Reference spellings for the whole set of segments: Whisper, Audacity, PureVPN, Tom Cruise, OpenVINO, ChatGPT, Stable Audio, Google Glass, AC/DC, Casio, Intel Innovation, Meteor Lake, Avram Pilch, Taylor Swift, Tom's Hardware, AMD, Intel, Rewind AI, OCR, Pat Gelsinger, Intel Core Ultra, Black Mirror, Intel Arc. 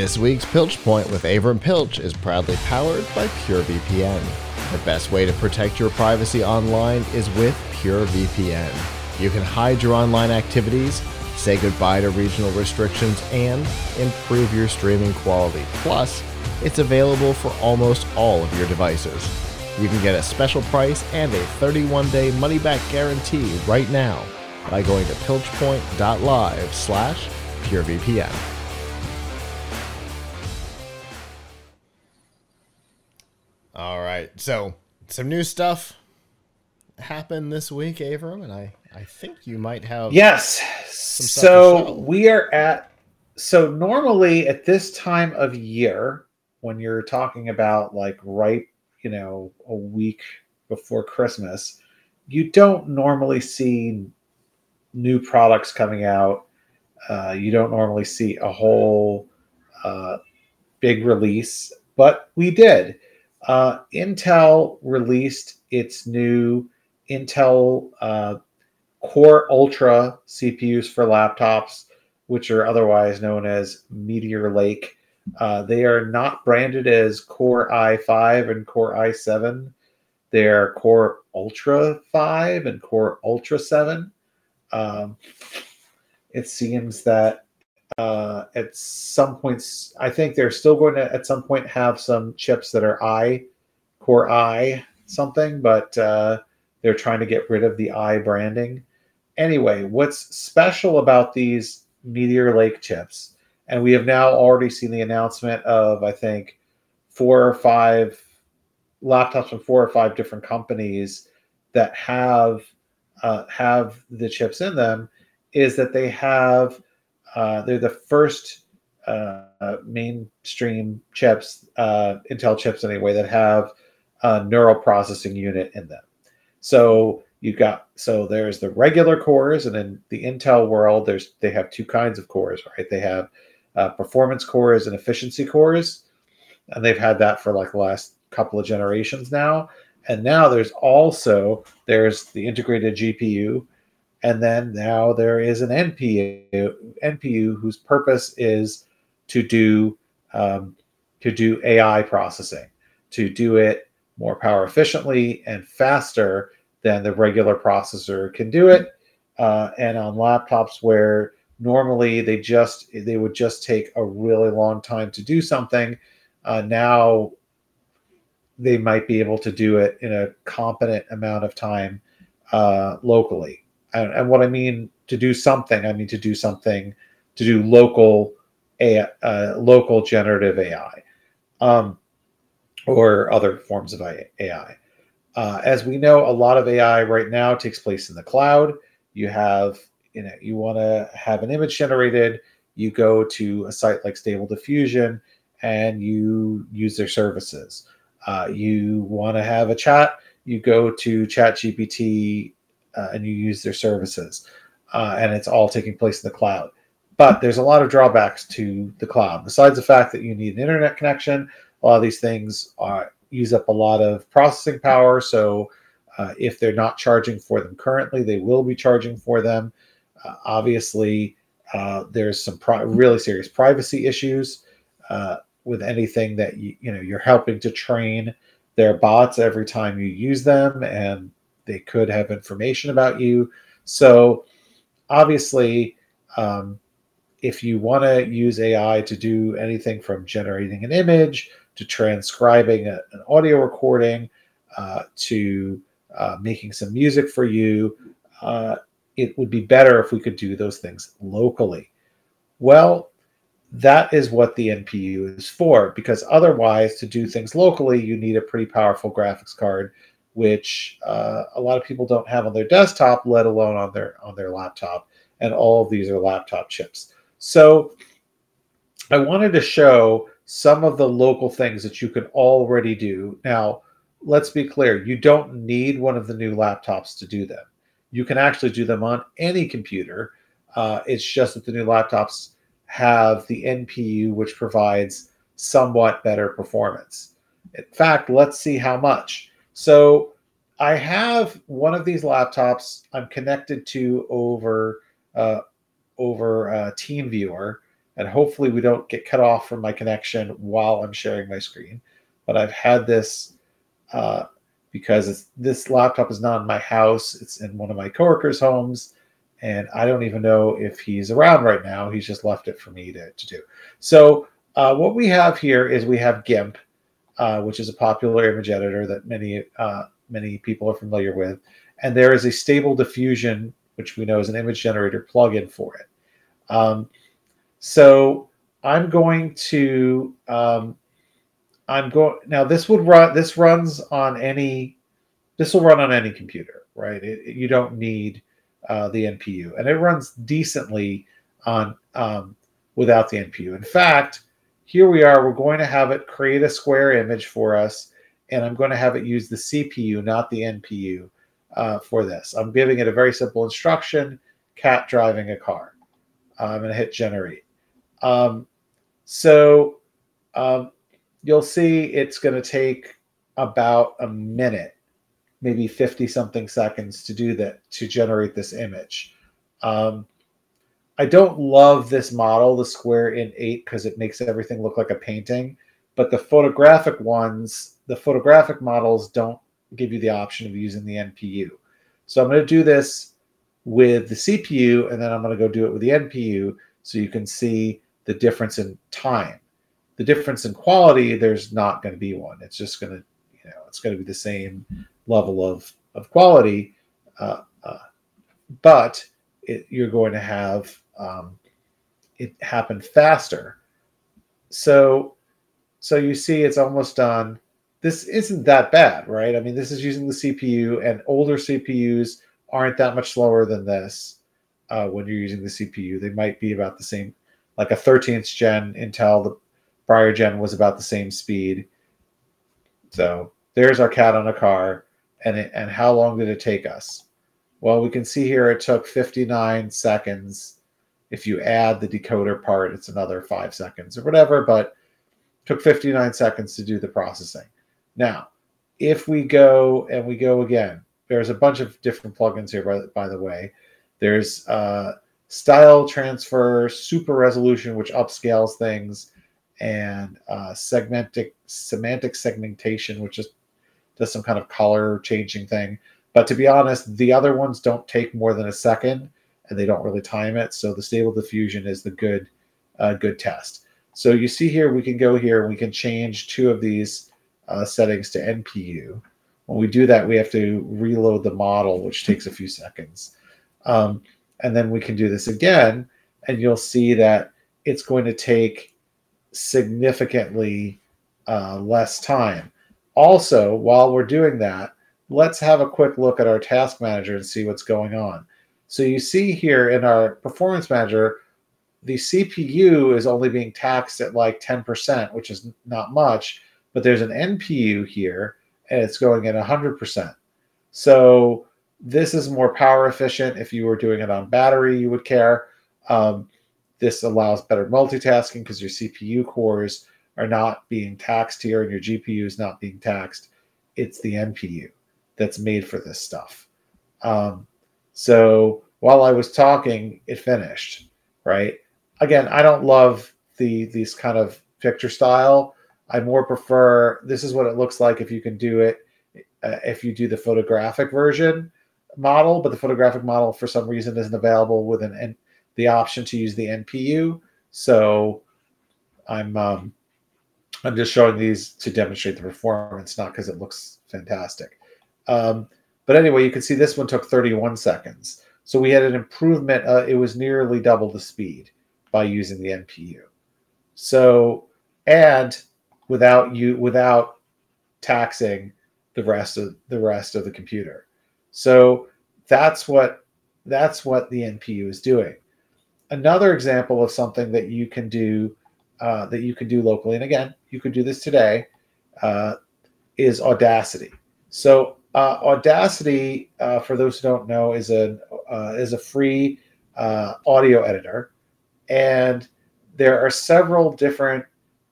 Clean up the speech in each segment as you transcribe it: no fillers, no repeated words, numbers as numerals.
This week's Pilch Point with Avram Pilch is proudly powered by PureVPN. The best way to protect your privacy online is with PureVPN. You can hide your online activities, say goodbye to regional restrictions, and improve your streaming quality. Plus, it's available for almost all of your devices. You can get a special price and a 31-day money-back guarantee right now by going to pilchpoint.live/PureVPN. All right, so some new stuff happened this week, Avram, and I think you might have some stuff to show. So normally at this time of year, when you're talking about like a week before Christmas, you don't normally see new products coming out. You don't normally see a whole big release, but we did. Intel released its new Intel Core Ultra CPUs for laptops, which are otherwise known as Meteor Lake. They are not branded as Core i5 and Core i7. They are Core Ultra 5 and Core Ultra 7. It seems that at some points, I think they're still going to at some point have some chips that are Core i something, but they're trying to get rid of the i branding. Anyway, what's special about these Meteor Lake chips? And we have now already seen the announcement of, I think, 4 or 5 laptops from 4 or 5 different companies that have the chips in them, is that they have they're the first mainstream chips, Intel chips anyway, that have a neural processing unit in them. So there's the regular cores, and in the Intel world, they have two kinds of cores, right? They have performance cores and efficiency cores, and they've had that for like the last couple of generations now. And now there's the integrated GPU, and then now there is an NPU whose purpose is to do AI processing, to do it more power efficiently and faster than the regular processor can do it. And on laptops where normally they would just take a really long time to do something, now they might be able to do it in a competent amount of time locally. And what I mean to do something, to do local AI, local generative AI, or other forms of AI. As we know, a lot of AI right now takes place in the cloud. You want to have an image generated, you go to a site like Stable Diffusion and you use their services. You want to have a chat, you go to ChatGPT and you use their services. And it's all taking place in the cloud. But there's a lot of drawbacks to the cloud. Besides the fact that you need an internet connection, a lot of these things use up a lot of processing power. So if they're not charging for them currently, they will be charging for them. Obviously, there's some really serious privacy issues with anything that you're helping to train their bots every time you use them, and they could have information about you. So obviously, if you want to use AI to do anything from generating an image to transcribing an audio recording to making some music for you, it would be better if we could do those things locally. Well, that is what the NPU is for, because otherwise, to do things locally, you need a pretty powerful graphics card, which a lot of people don't have on their desktop, let alone on their laptop. And all of these are laptop chips. So I wanted to show some of the local things that you can already do. Now, let's be clear. You don't need one of the new laptops to do them. You can actually do them on any computer. It's just that the new laptops have the NPU, which provides somewhat better performance. In fact, let's see how much. So I have one of these laptops I'm connected to over TeamViewer. and hopefully we don't get cut off from my connection while I'm sharing my screen. But I've had this because this laptop is not in my house. It's in one of my coworkers' homes, and I don't even know if he's around right now. He's just left it for me to do. So what we have here is we have GIMP, which is a popular image editor that many people are familiar with. And there is a Stable Diffusion, which we know is an image generator plugin for it. So I'm going to, now this will run on any computer, right? You don't need the NPU, and it runs decently on without the NPU. In fact, here we are, we're going to have it create a square image for us, and I'm going to have it use the CPU, not the NPU. For this, I'm giving it a very simple instruction: cat driving a car. I'm going to hit generate. You'll see it's going to take about a minute, maybe 50 something seconds to do that, to generate this image. I don't love this model, the square in 8, because it makes everything look like a painting, but the photographic models don't give you the option of using the NPU. So I'm going to do this with the CPU, and then I'm going to go do it with the NPU, so you can see the difference in time. The difference in quality, there's not going to be one. It's just going to, it's going to be the same level of quality, but you're going to have it happen faster. So you see it's almost done. This isn't that bad, right? I mean, this is using the CPU, and older CPUs aren't that much slower than this when you're using the CPU. They might be about the same, like a 13th gen Intel, the prior gen was about the same speed. So there's our cat on a car, and how long did it take us? Well, we can see here it took 59 seconds. If you add the decoder part, it's another 5 seconds or whatever, but it took 59 seconds to do the processing. Now, if we go and we go again, there's a bunch of different plugins here, by the way. There's Style Transfer, Super Resolution, which upscales things, and semantic segmentation, which just does some kind of color changing thing. But to be honest, the other ones don't take more than a second, and they don't really time it. So the Stable Diffusion is the good test. So you see here, we can go here, and we can change two of these settings to NPU. When we do that, we have to reload the model, which takes a few seconds. And then we can do this again, and you'll see that it's going to take significantly less time. Also, while we're doing that, let's have a quick look at our task manager and see what's going on. So you see here in our performance manager, the CPU is only being taxed at like 10%, which is not much. But there's an NPU here, and it's going at 100%. So this is more power efficient. If you were doing it on battery, you would care. This allows better multitasking because your CPU cores are not being taxed here, and your GPU is not being taxed. It's the NPU that's made for this stuff. So while I was talking, it finished, right? Again, I don't love these kind of picture style. I more prefer, this is what it looks like if you can do it, if you do the photographic version model, but the photographic model for some reason isn't available with the option to use the NPU. So I'm just showing these to demonstrate the performance, not because it looks fantastic. But anyway, you can see this one took 31 seconds. So we had an improvement. It was nearly double the speed by using the NPU. So, and without taxing the rest of the computer. So that's what the NPU is doing. Another example of something that you can do locally, and again, you could do this today, is Audacity. So Audacity, for those who don't know, is a free audio editor, and there are several different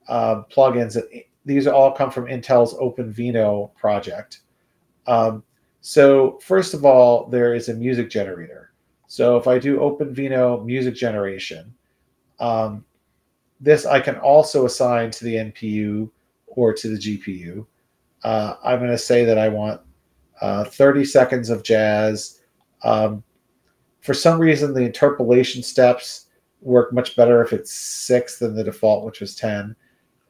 plugins. These all come from Intel's OpenVINO project. So first of all, there is a music generator. So if I do OpenVINO music generation, This I can also assign to the NPU or to the GPU. I'm going to say that I want 30 seconds of jazz. For some reason, the interpolation steps work much better if it's 6 than the default, which was 10.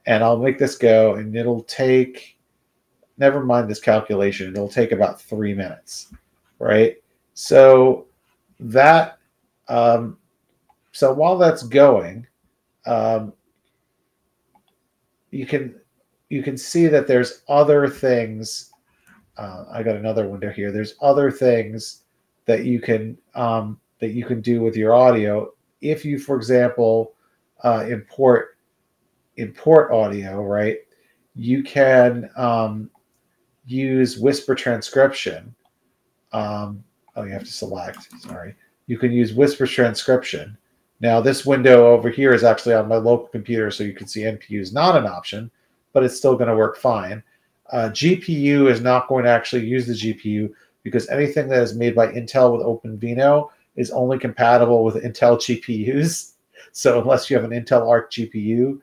And I'll make this go, and it'll take, never mind this calculation, it'll take about 3 minutes, right? So that, so while that's going, you can see that there's other things. I got another window here. There's other things that you can do with your audio. If you, for example, import audio, right? You can use Whisper transcription. Oh, you have to select. Sorry, you can use Whisper transcription. Now, this window over here is actually on my local computer, so you can see NPU is not an option, but it's still going to work fine. GPU is not going to actually use the GPU because anything that is made by Intel with OpenVINO is only compatible with Intel GPUs. So unless you have an Intel Arc GPU,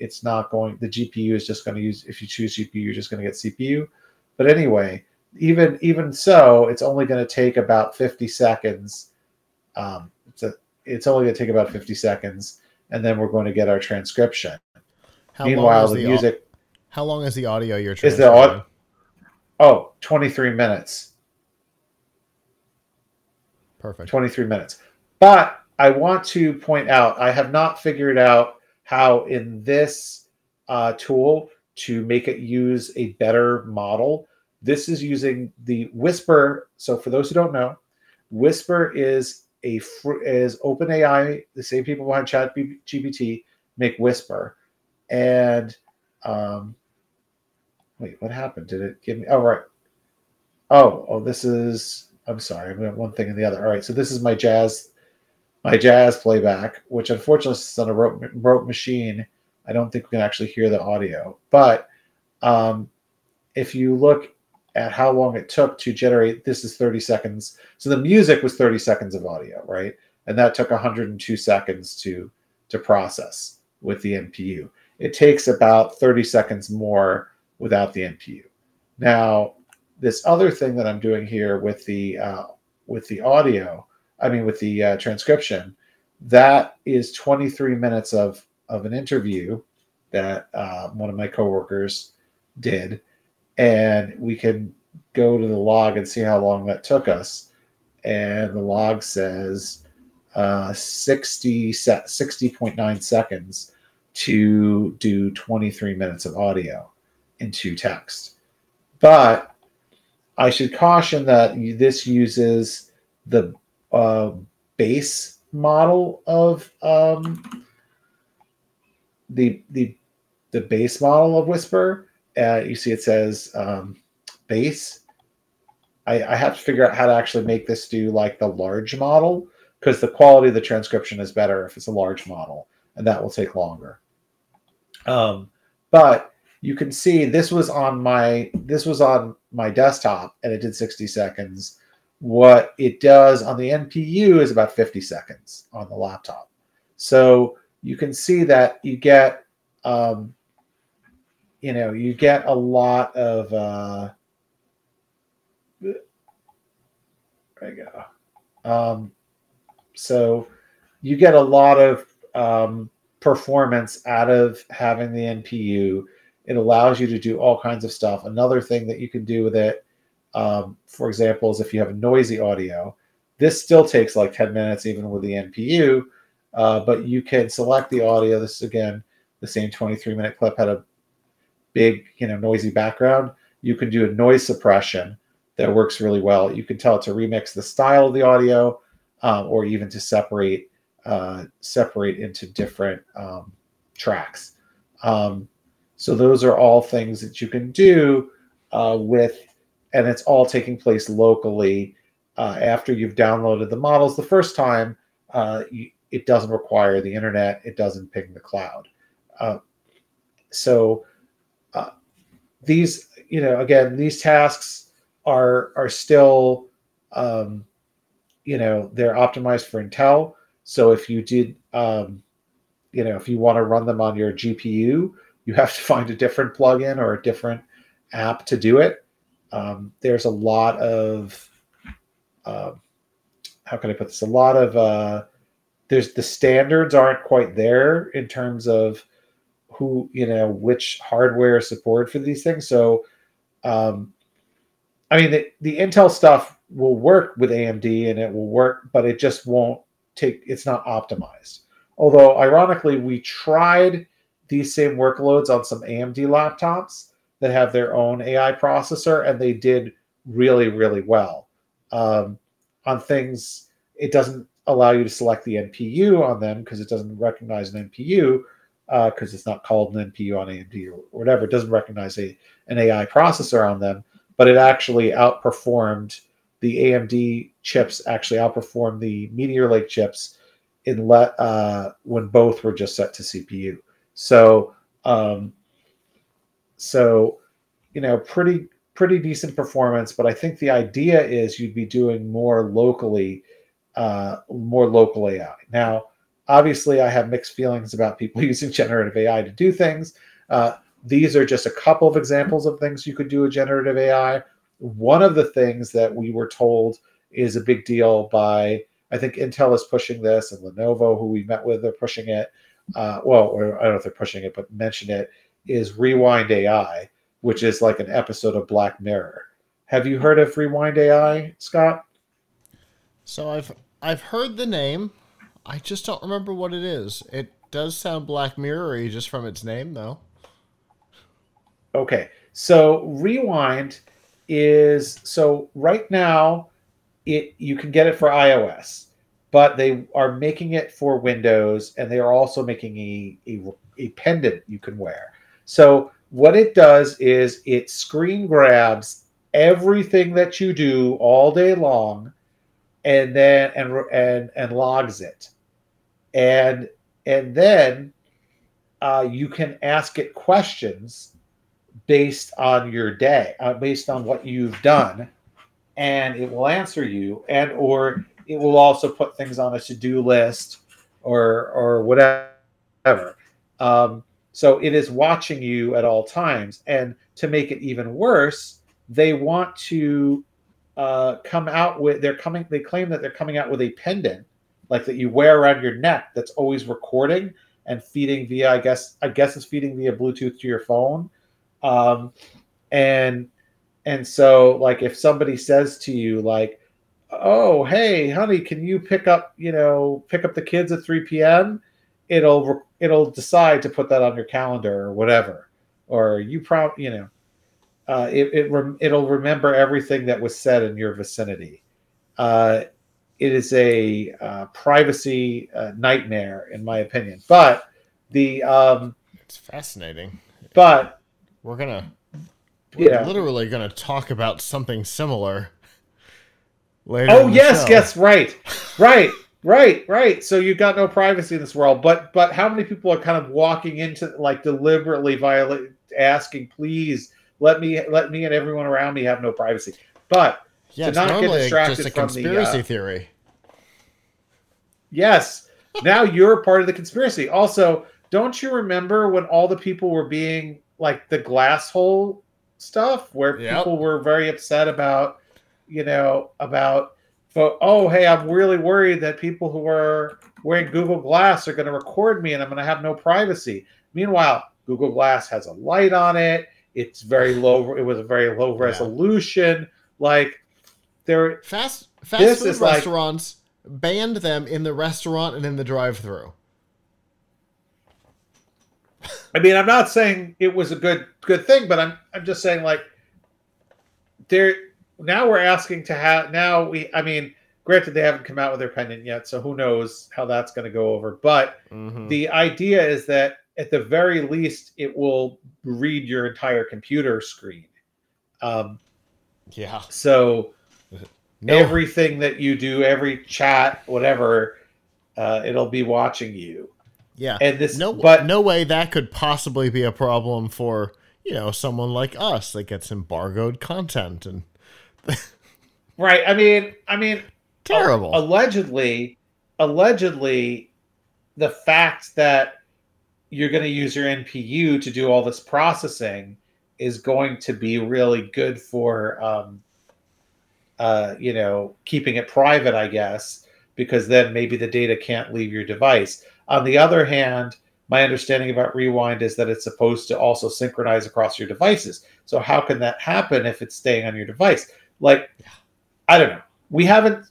it's not going, the GPU is just going to use, if you choose GPU, you're just going to get CPU. But anyway, even so, it's only going to take about 50 seconds. It's only going to take about 50 seconds, and then we're going to get our transcription. Meanwhile, the music... How long is the audio you're transcribing? 23 minutes. Perfect. 23 minutes. But I want to point out, I have not figured out how in this tool to make it use a better model. This is using the Whisper. So for those who don't know, Whisper is... OpenAI, the same people behind ChatGPT, make Whisper. And wait, what happened? Did it give me? Oh, right. Oh, this is. I'm sorry. We have one thing and the other. All right. So this is my jazz playback, which unfortunately is on a rote machine. I don't think we can actually hear the audio. But if you look at how long it took to generate, this is 30 seconds. So the music was 30 seconds of audio, right? And that took 102 seconds to process with the NPU. It takes about 30 seconds more without the NPU. Now, this other thing that I'm doing here with the transcription, that is 23 minutes of an interview that one of my coworkers did. And we can go to the log and see how long that took us. And the log says 60.9 seconds to do 23 minutes of audio into text. But I should caution that this uses the base model of the base model of Whisper. You see it says base. I have to figure out how to actually make this do like the large model, because the quality of the transcription is better if it's a large model, and that will take longer. But you can see this was on my desktop, and it did 60 seconds. What it does on the NPU is about 50 seconds on the laptop. So you can see that you get... you get a lot of, there you go. So you get a lot of performance out of having the NPU. It allows you to do all kinds of stuff. Another thing that you can do with it, for example, is if you have noisy audio, this still takes like 10 minutes even with the NPU, but you can select the audio. This, again, the same 23-minute clip had a big, noisy background. You can do a noise suppression that works really well. You can tell it to remix the style of the audio, or even to separate into different tracks. So those are all things that you can do and it's all taking place locally after you've downloaded the models the first time. It doesn't require the internet. It doesn't ping the cloud. These, again, these tasks are still, they're optimized for Intel. So if you did, you know, if you want to run them on your GPU, you have to find a different plugin or a different app to do it. There's a lot of, how can I put this? A lot of, there's the standards aren't quite there in terms of who, you know, which hardware is supported for these things. So, I mean, the Intel stuff will work with AMD and it will work, but it just won't take, it's not optimized. Although, ironically, we tried these same workloads on some AMD laptops that have their own AI processor, and they did really, really well. On things, it doesn't allow you to select the NPU on them because it doesn't recognize an NPU because it's not called an NPU on AMD or whatever. It doesn't recognize an AI processor on them, but it actually outperformed the AMD chips, actually outperformed the Meteor Lake chips in when both were just set to CPU. So, you know, pretty decent performance, but I think the idea is you'd be doing more local AI. Now, obviously I have mixed feelings about people using generative AI to do things. These are just a couple of examples of things you could do with generative AI. One of the things that we were told is a big deal by, I think Intel is pushing this, and Lenovo, who we met with, are pushing it. Well, I don't know if they're pushing it, but mention it, is Rewind AI, which is like an episode of Black Mirror. Have you heard of Rewind AI, Scott? So I've heard the name. I just don't remember what it is. It does sound Black Mirror-y just from its name, though. Okay. So Rewind is... So right now, you can get it for iOS, but they are making it for Windows, and they are also making a pendant you can wear. So what it does is it screen grabs everything that you do all day long, and then and logs it, and then you can ask it questions based on your day, based on what you've done, and it will answer you, and or it will also put things on a to-do list or whatever. So it is watching you at all times. And to make it even worse, they want to they claim that they're coming out with a pendant, like that you wear around your neck, that's always recording and feeding via, I guess it's feeding via Bluetooth to your phone. And so, like, if somebody says to you, like, oh, hey, honey, can you pick up the kids at 3 p.m.? It'll decide to put that on your calendar or whatever, or it'll remember everything that was said in your vicinity. It is a privacy nightmare, in my opinion. But it's fascinating. But we're literally gonna talk about something similar later. Oh yes, right. So you've got no privacy in this world, but how many people are kind of walking into, like, deliberately asking, please let me and everyone around me have no privacy. But yeah, to not get distracted just a conspiracy theory. Yes, now you're part of the conspiracy. Also, don't you remember when all the people were being, like, the glass hole stuff, where people were very upset about, oh, hey, I'm really worried that people who are wearing Google Glass are going to record me and I'm going to have no privacy. Meanwhile, Google Glass has a light on it. It's very low. It was a very low resolution. Like, fast food restaurants, like, banned them in the restaurant and in the drive-thru. I mean, I'm not saying it was a good thing, but I'm just saying, like, there. Now we're asking to have. Now I mean, granted, they haven't come out with their pendant yet, so who knows how that's going to go over. But the idea is that at the very least, it will read your entire computer screen. So everything that you do, every chat, whatever, it'll be watching you. Yeah. And no way that could possibly be a problem for, someone like us that gets embargoed content and. Right. I mean, terrible. Allegedly, the fact that you're going to use your NPU to do all this processing is going to be really good for, you know, keeping it private, I guess, because then maybe the data can't leave your device. On the other hand, my understanding about Rewind is that it's supposed to also synchronize across your devices. So how can that happen if it's staying on your device? Like, I don't know. We haven't,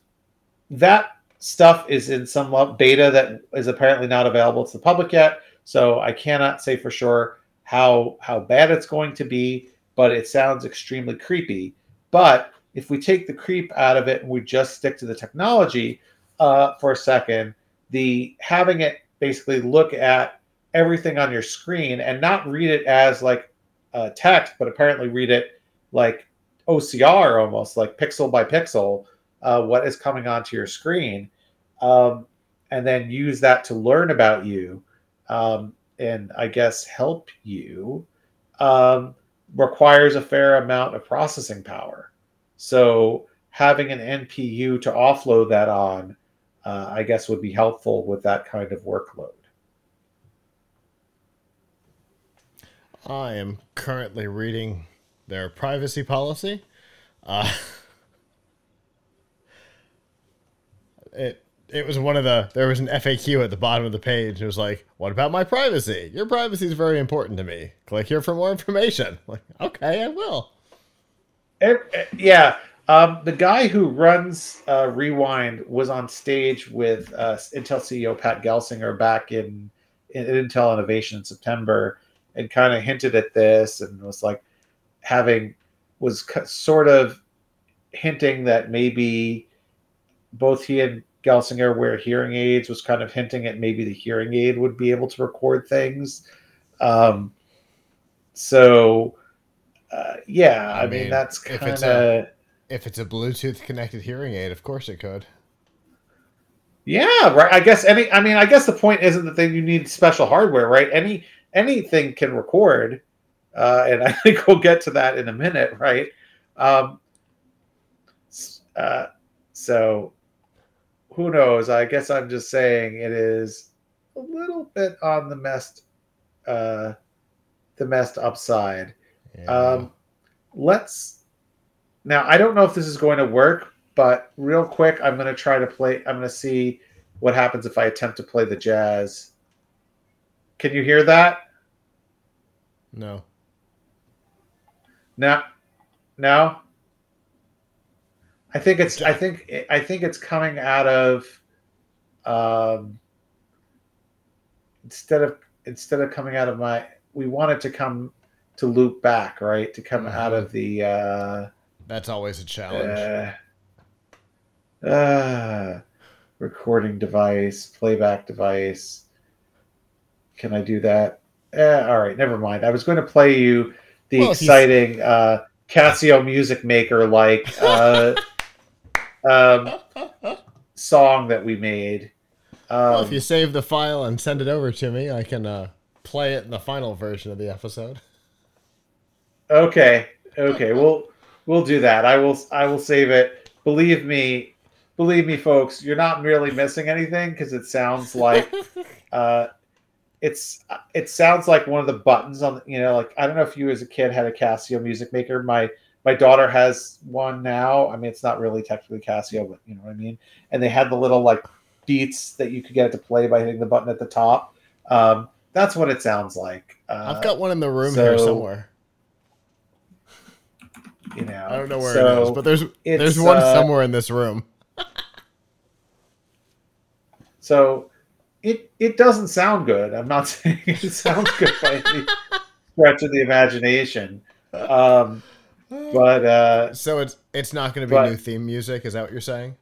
that stuff is in some beta that is apparently not available to the public yet. So I cannot say for sure how bad it's going to be, but it sounds extremely creepy. But if we take the creep out of it and we just stick to the technology for a second, the having it basically look at everything on your screen and not read it as like text, but apparently read it like OCR almost, like pixel by pixel, what is coming onto your screen, and then use that to learn about you. And I guess help you, requires a fair amount of processing power. So having an NPU to offload that on, I guess would be helpful with that kind of workload. I am currently reading their privacy policy. It was one of the, there was an FAQ at the bottom of the page. It was like, what about my privacy? Your privacy is very important to me. Click here for more information. Like, okay, I will. Yeah. The guy who runs Rewind was on stage with Intel CEO Pat Gelsinger back in Intel Innovation in September and kind of hinted at this and was like having, was sort of hinting that maybe both he and Gelsinger wear hearing aids, was kind of hinting at maybe the hearing aid would be able to record things. Yeah, I mean that's kind of... If it's a Bluetooth-connected hearing aid, of course it could. Yeah, right. I guess I guess the point isn't that you need special hardware, right? Anything can record, and I think we'll get to that in a minute, right? So... Who knows? I guess I'm just saying it is a little bit on the messed upside. Yeah. Now I don't know if this is going to work, but real quick, I'm going to see what happens if I attempt to play the jazz. Can you hear that? No. I think it's coming out of instead of coming out of my, we want it to come to loop back, right? To come out of the that's always a challenge. Recording device, playback device. Can I do that? All right, never mind. I was going to play you the exciting Casio music maker song that we made. Well, if you save the file and send it over to me, I can play it in the final version of the episode. Okay, we'll do that. I will save it. Believe me, folks, you're not merely missing anything because it sounds like it sounds like one of the buttons on, you know, like I don't know if you as a kid had a Casio music maker. My daughter has one now. I mean, it's not really technically Casio, but you know what I mean? And they had the little like beats that you could get it to play by hitting the button at the top. That's what it sounds like. I've got one in the room here somewhere. You know, I don't know where it is, but there's one somewhere in this room. So it doesn't sound good. I'm not saying it sounds good by any stretch of the imagination. But so it's not going to be new theme music. Is that what you're saying?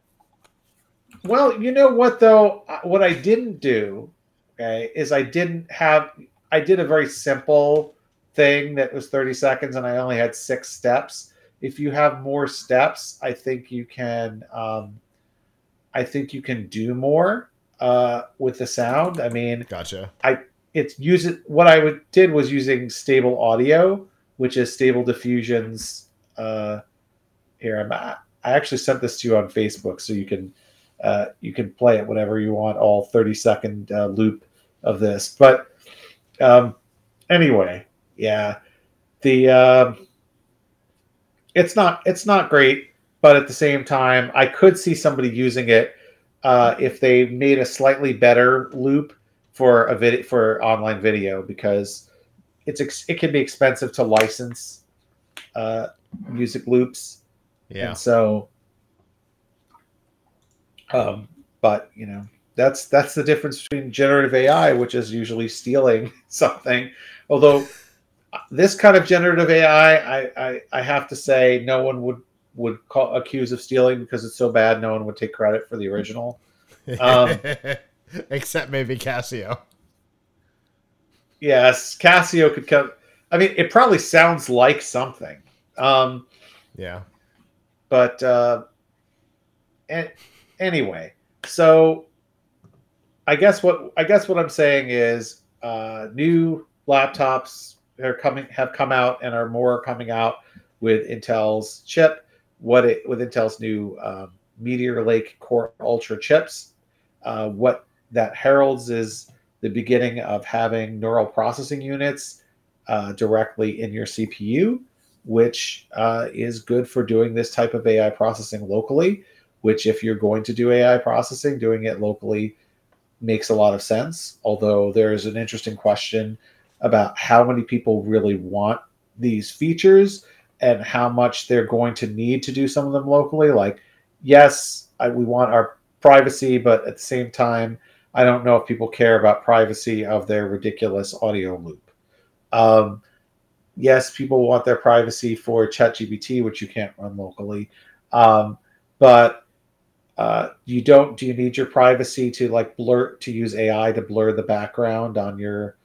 Well, you know what though, what I didn't do, okay, is I did a very simple thing that was 30 seconds, and I only had 6 steps. If you have more steps, I think you can do more with the sound. I mean, gotcha. What I did was using Stable Audio, which is Stable Diffusion's here. I actually sent this to you on Facebook, so you can play it whenever you want, all 30-second loop of this. But Anyway, yeah, the it's not great, but at the same time, I could see somebody using it if they made a slightly better loop for a video, for online video, because it can be expensive to license music loops. Yeah. And so, but you know, that's the difference between generative AI, which is usually stealing something. Although this kind of generative AI, I have to say, no one would accuse of stealing, because it's so bad. No one would take credit for the original, except maybe Casio. Yes, Casio could come. I mean, it probably sounds like something. Yeah. But anyway, so I guess what I'm saying is new laptops have come out and are more coming out with Intel's chip. With Intel's new Meteor Lake Core Ultra chips. What that heralds is the beginning of having neural processing units directly in your CPU, which is good for doing this type of AI processing locally, which if you're going to do AI processing, doing it locally makes a lot of sense. Although there's an interesting question about how many people really want these features and how much they're going to need to do some of them locally. Like, yes, we want our privacy, but at the same time, I don't know if people care about privacy of their ridiculous audio loop. Yes, people want their privacy for ChatGPT, which you can't run locally. But do you need your privacy to use AI to blur the background on your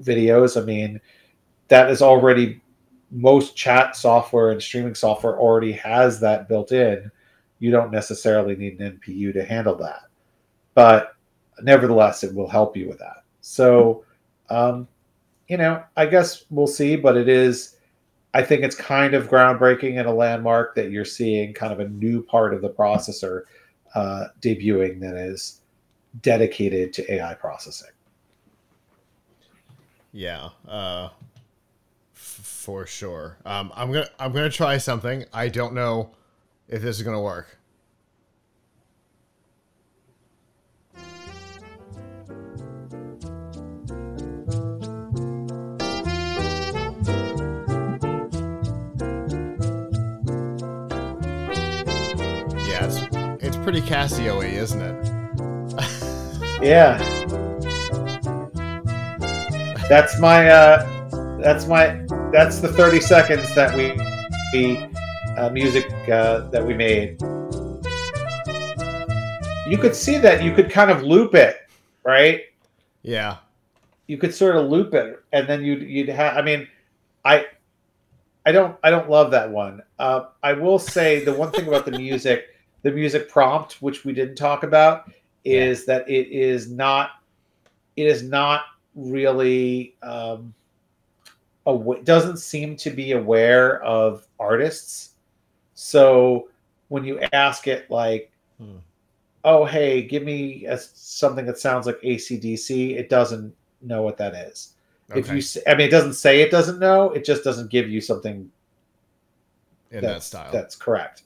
videos? I mean, that is already, most chat software and streaming software already has that built in. You don't necessarily need an NPU to handle that, but nevertheless, it will help you with that. So, you know, I guess we'll see, but I think it's kind of groundbreaking and a landmark that you're seeing kind of a new part of the processor debuting that is dedicated to AI processing. Yeah, for sure. I'm gonna try something. I don't know if this is gonna work. It's pretty Casio-y, isn't it? Yeah. That's the 30 seconds that music that we made. You could see that you could kind of loop it, right? Yeah. You could sort of loop it, and then you'd have. I mean, I don't love that one. I will say the one thing about the music. The music prompt, which we didn't talk about, is that it is not really doesn't seem to be aware of artists. So when you ask it, like, oh, hey, give me something that sounds like AC/DC, it doesn't know what that is. Okay. It doesn't say it doesn't know. It just doesn't give you something in that style. That's correct.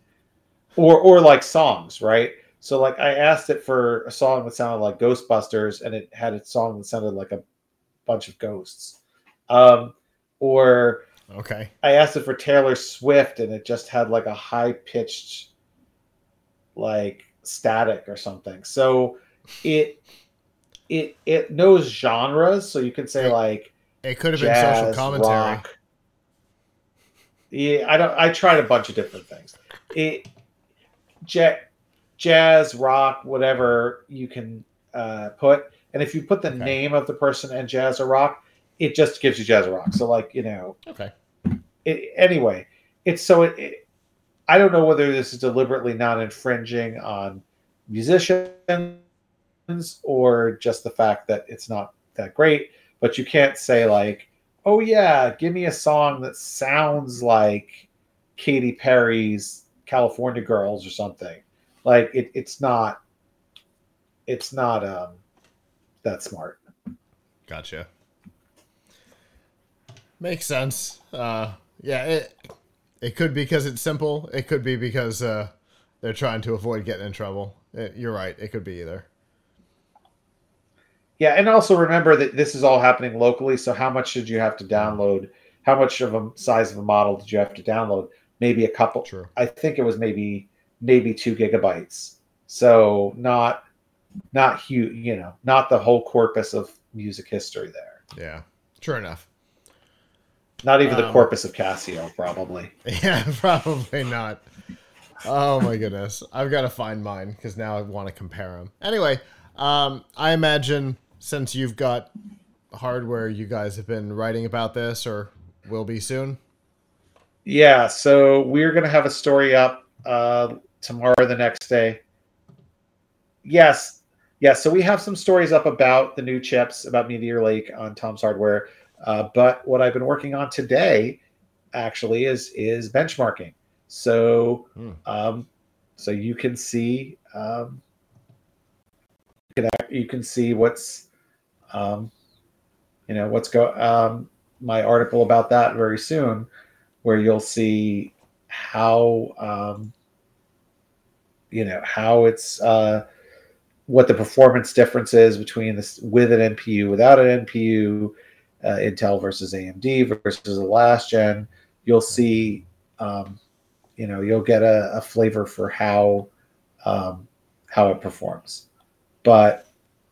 Or like songs, right? So like I asked it for a song that sounded like Ghostbusters, and it had a song that sounded like a bunch of ghosts. I asked it for Taylor Swift, and it just had like a high pitched like static or something. So it knows genres, so you can say like it could have jazz, been social commentary. Rock. Yeah, I tried a bunch of different things. Jazz, rock, whatever you can put, and if you put the name of the person and jazz or rock, it just gives you jazz or rock. So like, you know, I don't know whether this is deliberately not infringing on musicians or just the fact that it's not that great, but you can't say like, oh yeah, give me a song that sounds like Katy Perry's California Girls or something. Like it's not that smart. Gotcha. Makes sense. Yeah, it could be because it's simple. It could be because they're trying to avoid getting in trouble. You're right. It could be either. Yeah, and also remember that this is all happening locally, so how much did you have to download? How much of a size of a model did you have to download? Maybe a couple. True. I think it was maybe 2 gigabytes. So not huge, you know, not the whole corpus of music history there. Yeah, sure enough. Not even the corpus of Casio, probably. Yeah, probably not. Oh, my goodness. I've got to find mine because now I want to compare them. Anyway, I imagine since you've got hardware, you guys have been writing about this or will be soon. Yeah, so we're going to have a story up tomorrow or the next day. Yes, so we have some stories up about the new chips, about Meteor Lake on Tom's Hardware. But what I've been working on today, actually, is benchmarking. So, so you can see you can see what's what's going. My article about that very soon, where you'll see how how it's what the performance difference is between this with an NPU, without an NPU. Intel versus AMD versus the last gen. You'll see, you'll get a flavor for how it performs. But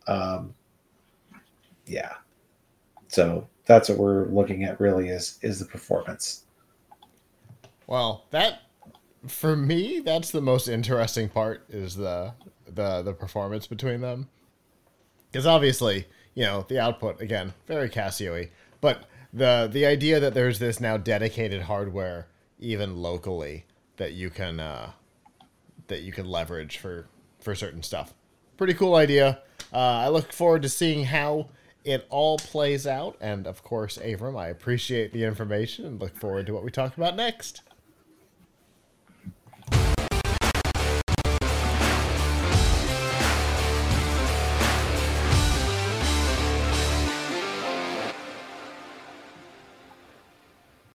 yeah, so that's what we're looking at really is the performance. Well, that for me, that's the most interesting part is the performance between them, because obviously. The output, again, very Casio-y. But the idea that there's this now dedicated hardware, even locally, that you can leverage for certain stuff. Pretty cool idea. I look forward to seeing how it all plays out. And, of course, Avram, I appreciate the information and look forward to what we talk about next.